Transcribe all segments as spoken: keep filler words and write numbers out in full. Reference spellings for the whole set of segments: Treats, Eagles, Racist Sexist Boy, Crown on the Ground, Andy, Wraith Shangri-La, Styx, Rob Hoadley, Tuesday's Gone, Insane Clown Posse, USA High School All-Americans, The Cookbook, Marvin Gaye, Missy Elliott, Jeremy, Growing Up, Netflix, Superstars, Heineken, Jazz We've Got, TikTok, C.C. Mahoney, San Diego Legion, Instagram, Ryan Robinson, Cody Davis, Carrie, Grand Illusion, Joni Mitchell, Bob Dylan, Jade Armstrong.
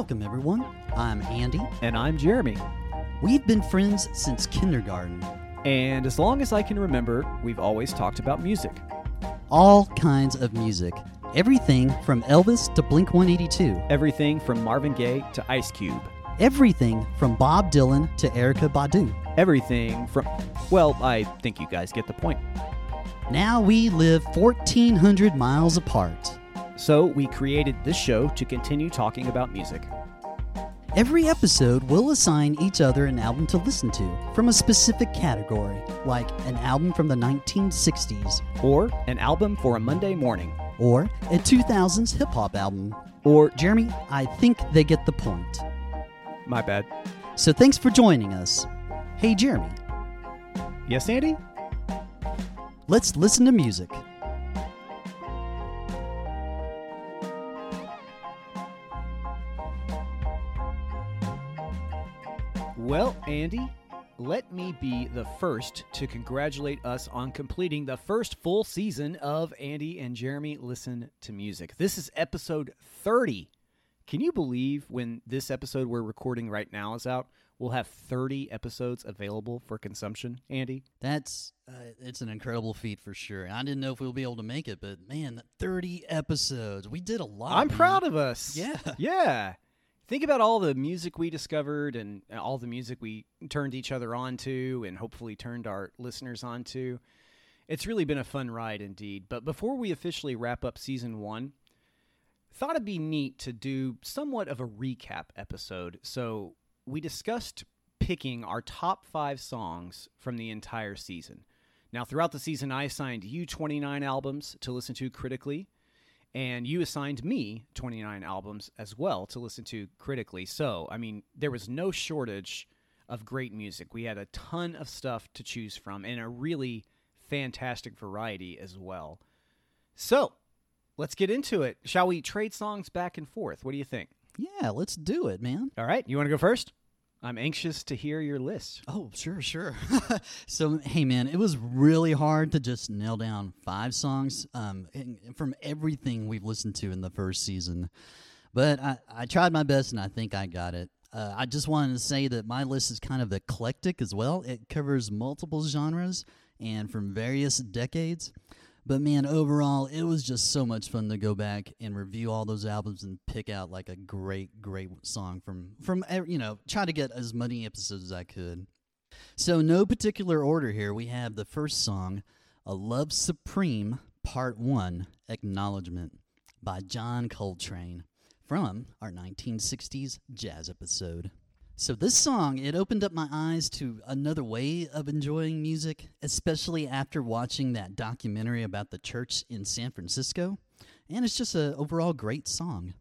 Welcome, everyone. I'm Andy. And I'm Jeremy. We've been friends since kindergarten. And as long as I can remember, we've always talked about music. All kinds of music. Everything from Elvis to Blink one eighty-two. Everything from Marvin Gaye to Ice Cube. Everything from Bob Dylan to Erykah Badu. Everything from... Well, I think you guys get the point. Now we live fourteen hundred miles apart. So we created this show to continue talking about music. Every episode, we'll assign each other an album to listen to from a specific category, like an album from the nineteen sixties. Or an album for a Monday morning. Or a two thousands hip-hop album. Or, Jeremy, I think they get the point. My bad. So thanks for joining us. Hey, Jeremy. Yes, Andy? Let's listen to music. Well, Andy, let me be the first to congratulate us on completing the first full season of Andy and Jeremy Listen to Music. This is episode thirty. Can you believe when this episode we're recording right now is out, we'll have thirty episodes available for consumption, Andy? That's uh, it's an incredible feat for sure. I didn't know if we'll be able to make it, but man, thirty episodes. We did a lot. I'm man. proud of us. Yeah. Yeah. Think about all the music we discovered and all the music we turned each other on to and hopefully turned our listeners on to. It's really been a fun ride indeed. But before we officially wrap up season one, thought it'd be neat to do somewhat of a recap episode. So we discussed picking our top five songs from the entire season. Now, throughout the season, I assigned you twenty-nine albums to listen to critically. And you assigned me twenty-nine albums as well to listen to critically. So, I mean, there was no shortage of great music. We had a ton of stuff to choose from and a really fantastic variety as well. So, let's get into it. Shall we trade songs back and forth? What do you think? Yeah, let's do it, man. All right. You want to go first? I'm anxious to hear your list. Oh, sure, sure. So, hey, man, it was really hard to just nail down five songs um, and, and from everything we've listened to in the first season. But I, I tried my best, and I think I got it. Uh, I just wanted to say that my list is kind of eclectic as well. It covers multiple genres and from various decades. But, man, overall, it was just so much fun to go back and review all those albums and pick out, like, a great, great song from, from you know, try to get as many episodes as I could. So, no particular order here. We have the first song, A Love Supreme Part One Acknowledgement by John Coltrane from our nineteen sixties jazz episode. So this song, it opened up my eyes to another way of enjoying music, especially after watching that documentary about the church in San Francisco. And it's just an overall great song.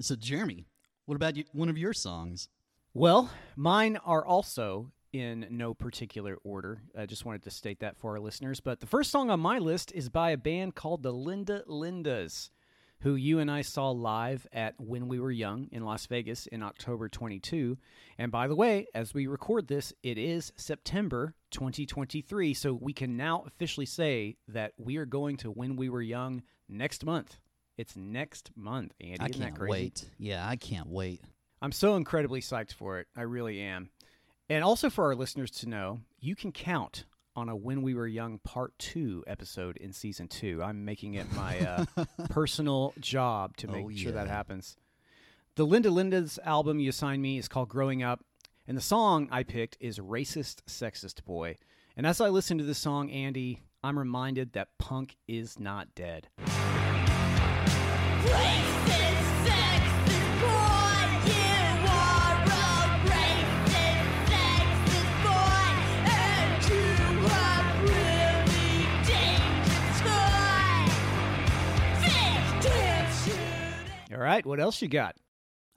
So, Jeremy, what about you, one of your songs? Well, mine are also in no particular order. I just wanted to state that for our listeners. But the first song on my list is by a band called The Linda Lindas, who you and I saw live at When We Were Young in Las Vegas in October twenty-two. And by the way, as we record this, it is September twenty twenty-three. So we can now officially say that we are going to When We Were Young next month. It's next month, Andy. I Isn't can't that crazy? wait. Yeah, I can't wait. I'm so incredibly psyched for it. I really am. And also for our listeners to know, you can count on a When We Were Young Part two episode in Season two. I'm making it my uh, personal job to make oh, yeah. sure that happens. The Linda Linda's album you assigned me is called Growing Up, and the song I picked is Racist Sexist Boy. And as I listen to this song, Andy, I'm reminded that punk is not dead. Racist, sexist boy, you are a racist, sexist boy, and you are really dangerous boy. All right, what else you got?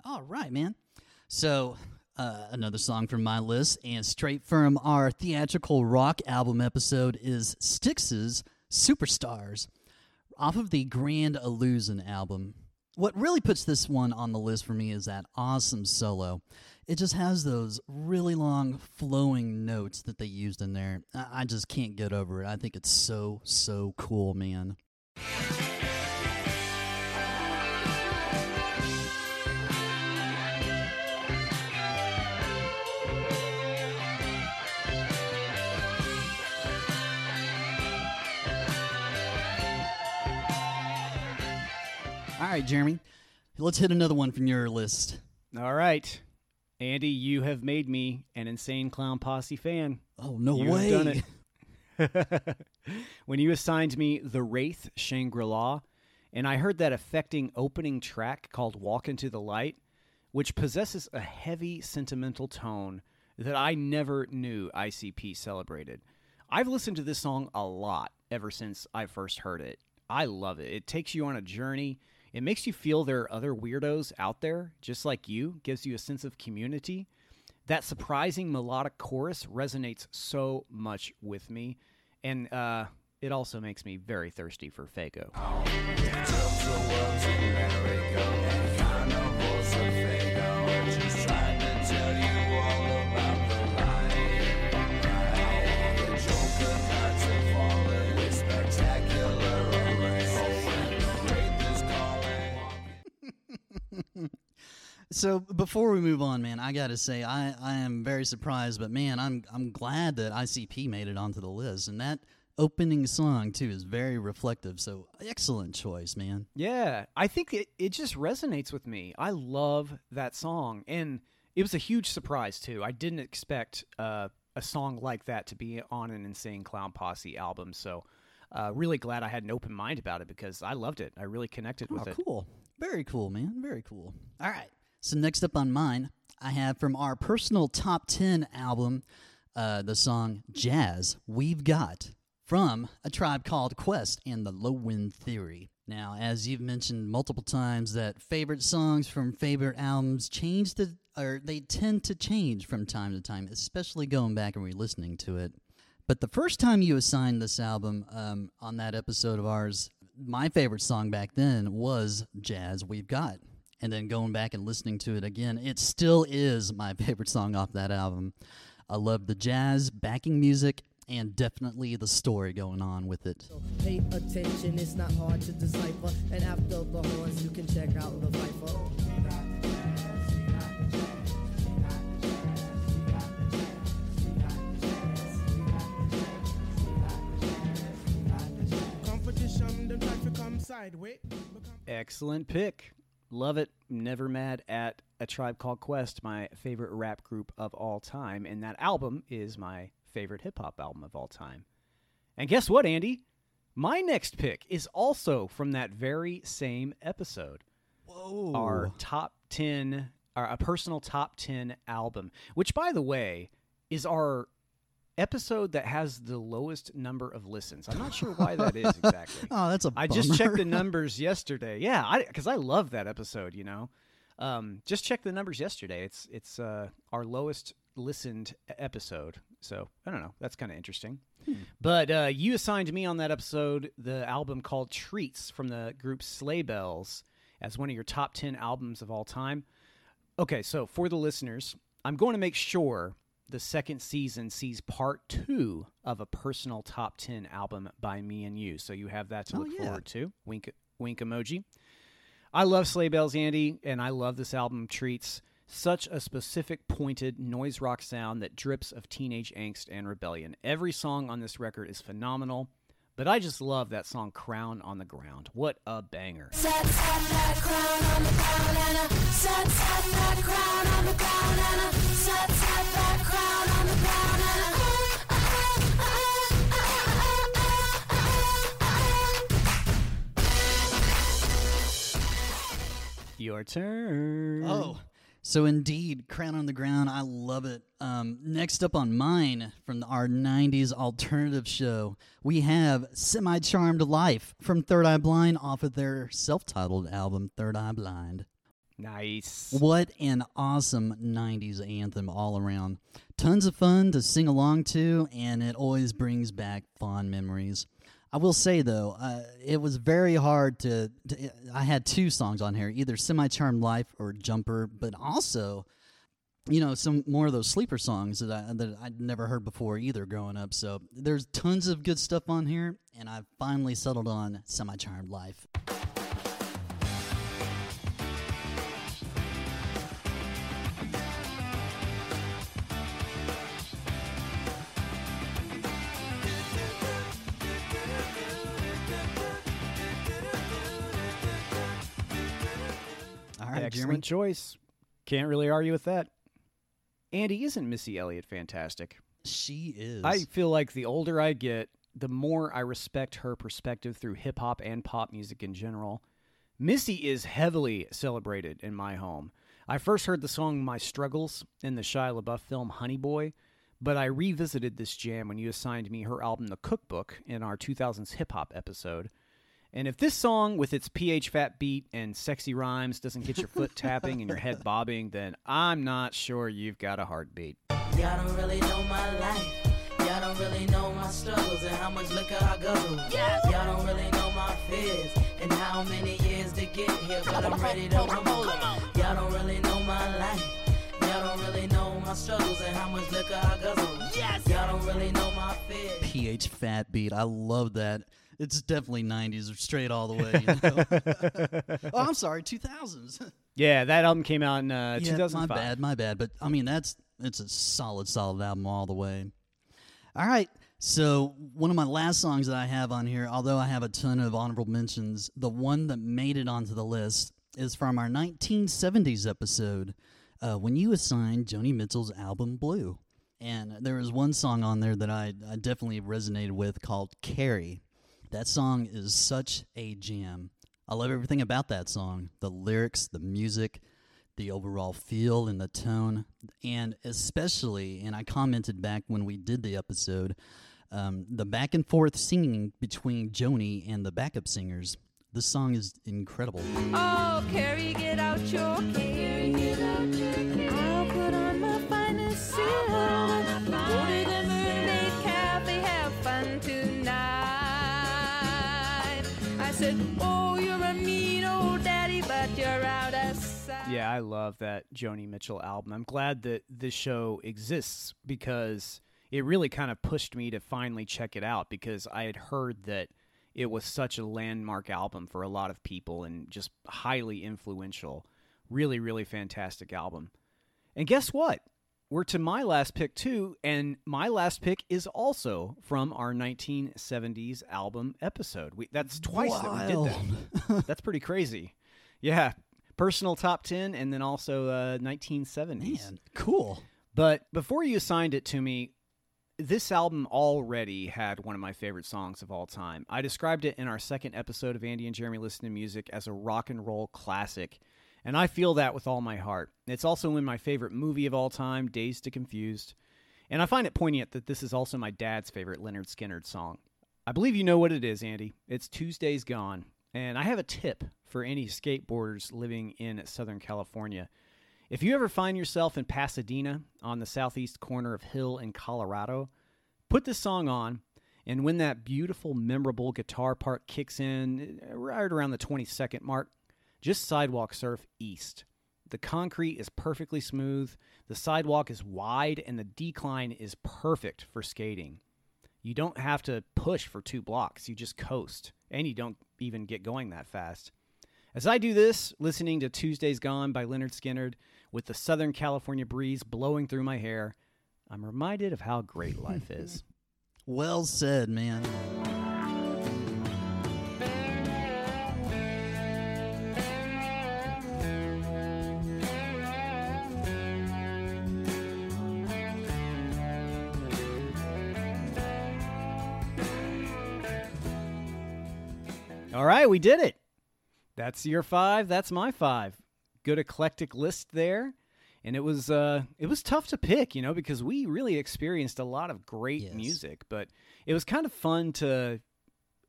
All right, man. So, uh, another song from my list, and straight from our theatrical rock album episode is Styx's Superstars, off of the Grand Illusion album. What really puts this one on the list for me is that awesome solo. It just has those really long flowing notes that they used in there. I just can't get over it. I think it's so, so cool, man. All right, Jeremy, let's hit another one from your list. All right. Andy, you have made me an Insane Clown Posse fan. Oh, no you way. You've done it. When you assigned me the Wraith Shangri-La, and I heard that affecting opening track called Walk Into the Light, which possesses a heavy sentimental tone that I never knew I C P celebrated. I've listened to this song a lot ever since I first heard it. I love it. It takes you on a journey. It makes you feel there are other weirdos out there, just like you, gives you a sense of community. That surprising melodic chorus resonates so much with me, and uh, it also makes me very thirsty for Faygo. Oh, yeah. So before we move on, man, I gotta say I, I am very surprised, but man, I'm I'm glad that I C P made it onto the list, and that opening song too is very reflective. So excellent choice, man. Yeah, I think it it just resonates with me. I love that song, and it was a huge surprise too. I didn't expect uh, a song like that to be on an Insane Clown Posse album. So uh, really glad I had an open mind about it because I loved it. I really connected oh, with it. Cool. Very cool, man. Very cool. All right. So next up on mine, I have from our personal top ten album, uh, the song Jazz We've Got from A Tribe Called Quest and The Low End Theory. Now, as you've mentioned multiple times, that favorite songs from favorite albums change the, or they tend to change from time to time, especially going back and re-listening to it. But the first time you assigned this album um, on that episode of ours, my favorite song back then was Jazz We've Got. And then going back and listening to it again, it still is my favorite song off that album. I love the jazz, backing music, and definitely the story going on with it. Pay attention, it's not hard to decipher. And after the horns, you can check out the viper. Excellent pick. Love it. Never mad at A Tribe Called Quest, my favorite rap group of all time. And that album is my favorite hip-hop album of all time. And guess what, Andy? My next pick is also from that very same episode. Whoa. Our top ten, our a personal top ten album, which, by the way, is our episode that has the lowest number of listens. I'm not sure why that is exactly. Oh, that's a bummer. I just checked the numbers yesterday. Yeah, I, because I love that episode, you know. Um, just checked the numbers yesterday. It's it's uh, our lowest listened episode. So, I don't know. That's kind of interesting. Hmm. But uh, you assigned me on that episode the album called Treats from the group Sleigh Bells as one of your top ten albums of all time. Okay, so for the listeners, I'm going to make sure the second season sees part two of a personal top ten album by me and you. So you have that to look oh, yeah. forward to. Wink, wink emoji. I love Sleigh Bells, Andy, and I love this album, Treats. Such a specific, pointed noise rock sound that drips of teenage angst and rebellion. Every song on this record is phenomenal, but I just love that song, Crown on the Ground. What a banger. Set, set that crown on the ground, Anna. Set, set that crown on the ground, Anna. Set, set that crown on the ground, Anna. Your turn. Oh, so indeed, Crown on the Ground. I love it. Um, next up on mine from our nineties alternative show, we have Semi-Charmed Life from Third Eye Blind off of their self-titled album, Third Eye Blind. Nice. What an awesome nineties anthem all around. Tons of fun to sing along to, and it always brings back fond memories. I will say, though, uh, it was very hard to, to... I had two songs on here, either Semi-Charmed Life or Jumper, but also, you know, some more of those sleeper songs that, I, that I'd never heard before either growing up. So there's tons of good stuff on here, and I finally settled on Semi-Charmed Life. Excellent choice. Can't really argue with that. Andy, isn't Missy Elliott fantastic? She is. I feel like the older I get, the more I respect her perspective through hip-hop and pop music in general. Missy is heavily celebrated in my home. I first heard the song My Struggles in the Shia LaBeouf film Honey Boy, but I revisited this jam when you assigned me her album The Cookbook in our two thousands hip-hop episode. And if this song with its P H fat beat and sexy rhymes doesn't get your foot tapping and your head bobbing, then I'm not sure you've got a heartbeat. Y'all don't really know my life. Y'all don't really know my struggles and how much liquor I go. Yes. Y'all don't really know my fears and how many years to get here, but I'm ready to roll. Y'all don't really know my life. Y'all don't really know my struggles and how much liquor I go. Yes. Y'all don't really know my fears. P H fat beat. I love that. It's definitely nineties, straight all the way. You know? Oh, I'm sorry, two thousands. Yeah, that album came out in uh, yeah, two thousand five. My bad, my bad. But, I mean, that's it's a solid, solid album all the way. All right, so one of my last songs that I have on here, although I have a ton of honorable mentions, the one that made it onto the list is from our nineteen seventies episode uh, when you assigned Joni Mitchell's album Blue. And there was one song on there that I, I definitely resonated with called Carrie. That song is such a jam. I love everything about that song. The lyrics, the music, the overall feel and the tone. And especially, and I commented back when we did the episode, um, the back and forth singing between Joni and the backup singers. This song is incredible. Oh, Carrie, get out your Carrie, get out your Carrie. I'll put on my finest suit. Go to the mermaid cafe, have fun tonight. Oh, you're a mean old daddy, but you're out of sight. Yeah, I love that Joni Mitchell album. I'm glad that this show exists because it really kind of pushed me to finally check it out because I had heard that it was such a landmark album for a lot of people and just highly influential. Really, really fantastic album. And guess what? We're to my last pick, too, and my last pick is also from our nineteen seventies album episode. We, that's twice Wild. That we did that. That's pretty crazy. Yeah, personal top ten and then also uh, nineteen seventies. Man, cool. But before you assigned it to me, this album already had one of my favorite songs of all time. I described it in our second episode of Andy and Jeremy Listen to Music as a rock and roll classic. And I feel that with all my heart. It's also in my favorite movie of all time, Days of Confusion. And I find it poignant that this is also my dad's favorite Lynyrd Skynyrd song. I believe you know what it is, Andy. It's Tuesday's Gone. And I have a tip for any skateboarders living in Southern California. If you ever find yourself in Pasadena on the southeast corner of Hill in Colorado, put this song on. And when that beautiful, memorable guitar part kicks in, right around the twenty-second mark, just sidewalk surf east. The concrete is perfectly smooth, the sidewalk is wide, and the decline is perfect for skating. You don't have to push for two blocks, you just coast, and you don't even get going that fast. As I do this, listening to Tuesday's Gone by Lynyrd Skynyrd with the Southern California breeze blowing through my hair, I'm reminded of how great life is. Well said, man. All right, we did it. That's your five. That's my five. Good eclectic list there. And it was uh, it was tough to pick, you know, because we really experienced a lot of great yes. music. But it was kind of fun to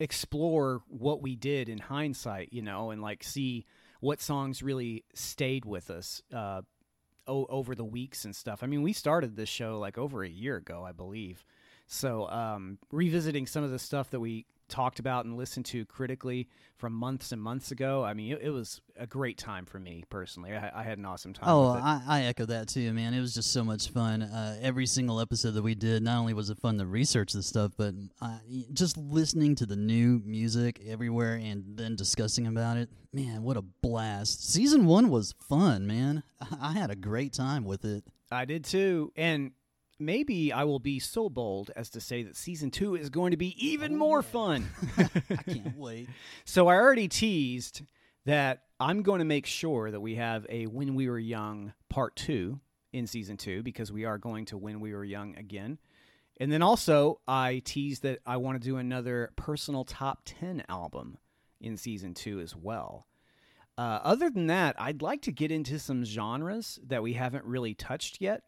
explore what we did in hindsight, you know, and like see what songs really stayed with us uh, o- over the weeks and stuff. I mean, we started this show like over a year ago, I believe. So um, revisiting some of the stuff that we talked about and listened to critically from months and months ago. I mean, it, it was a great time for me personally. I, I had an awesome time. Oh, with it. I, I echo that too, man. It was just so much fun. Uh, every single episode that we did, not only was it fun to research the stuff, but uh, just listening to the new music everywhere and then discussing about it. Man, what a blast. Season one was fun, man. I, I had a great time with it. I did too. And maybe I will be so bold as to say that season two is going to be even oh, more yeah. fun. I can't wait. So I already teased that I'm going to make sure that we have a When We Were Young part two in season two, because we are going to When We Were Young again. And then also I teased that I want to do another personal top ten album in season two as well. Uh, other than that, I'd like to get into some genres that we haven't really touched yet.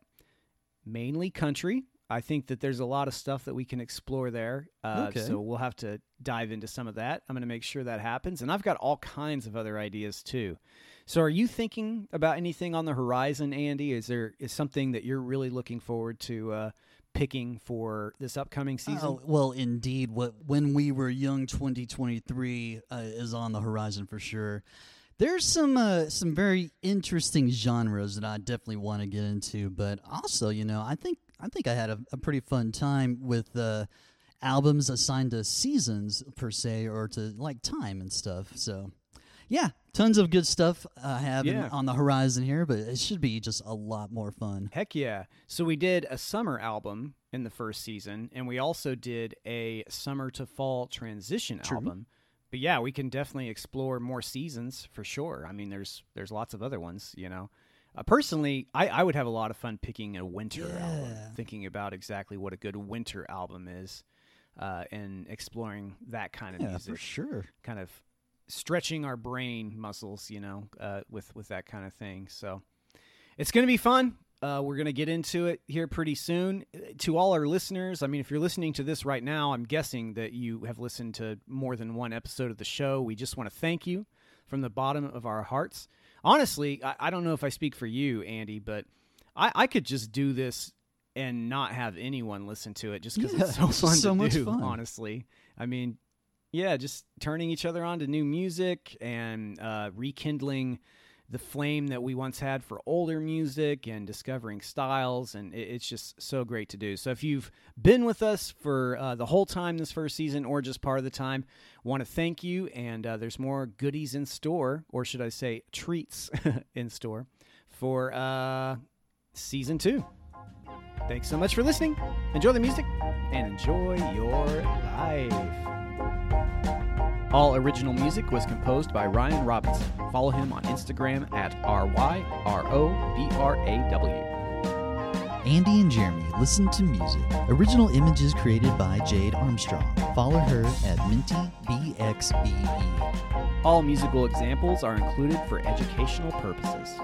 Mainly country. I think that there's a lot of stuff that we can explore there. Uh, okay. So we'll have to dive into some of that. I'm going to make sure that happens. And I've got all kinds of other ideas too. So are you thinking about anything on the horizon, Andy? Is there is something that you're really looking forward to uh, picking for this upcoming season? Oh, well, indeed. What When We Were Young twenty twenty-three uh, is on the horizon for sure. There's some uh, some very interesting genres that I definitely want to get into, but also, you know, I think I think I had a, a pretty fun time with uh, albums assigned to seasons per se, or to like time and stuff. So, yeah, tons of good stuff I have yeah. in, on the horizon here, but it should be just a lot more fun. Heck yeah! So we did a summer album in the first season, and we also did a summer to fall transition True. album. But yeah, we can definitely explore more seasons for sure. I mean, there's there's lots of other ones, you know. Uh, personally, I, I would have a lot of fun picking a winter yeah. album, thinking about exactly what a good winter album is, uh, and exploring that kind of yeah, music. Yeah, for sure. Kind of stretching our brain muscles, you know, uh, with, with that kind of thing. So it's going to be fun. Uh, we're going to get into it here pretty soon. To all our listeners, I mean, if you're listening to this right now, I'm guessing that you have listened to more than one episode of the show. We just want to thank you from the bottom of our hearts. Honestly, I, I don't know if I speak for you, Andy, but I, I could just do this and not have anyone listen to it just because yeah, it's so fun so to much do, fun. honestly. I mean, yeah, just turning each other on to new music and uh, rekindling the flame that we once had for older music and discovering styles, and it's just so great to do. So if you've been with us for uh, the whole time this first season, or just part of the time, want to thank you, and uh, there's more goodies in store, or should I say treats in store, for uh, season two. Thanks so much for listening. Enjoy the music, and enjoy your life. All original music was composed by Ryan Robinson. Follow him on Instagram at R Y R O B R A W. Andy and Jeremy listen to music. Original images created by Jade Armstrong. Follow her at Minty B X B E. All musical examples are included for educational purposes.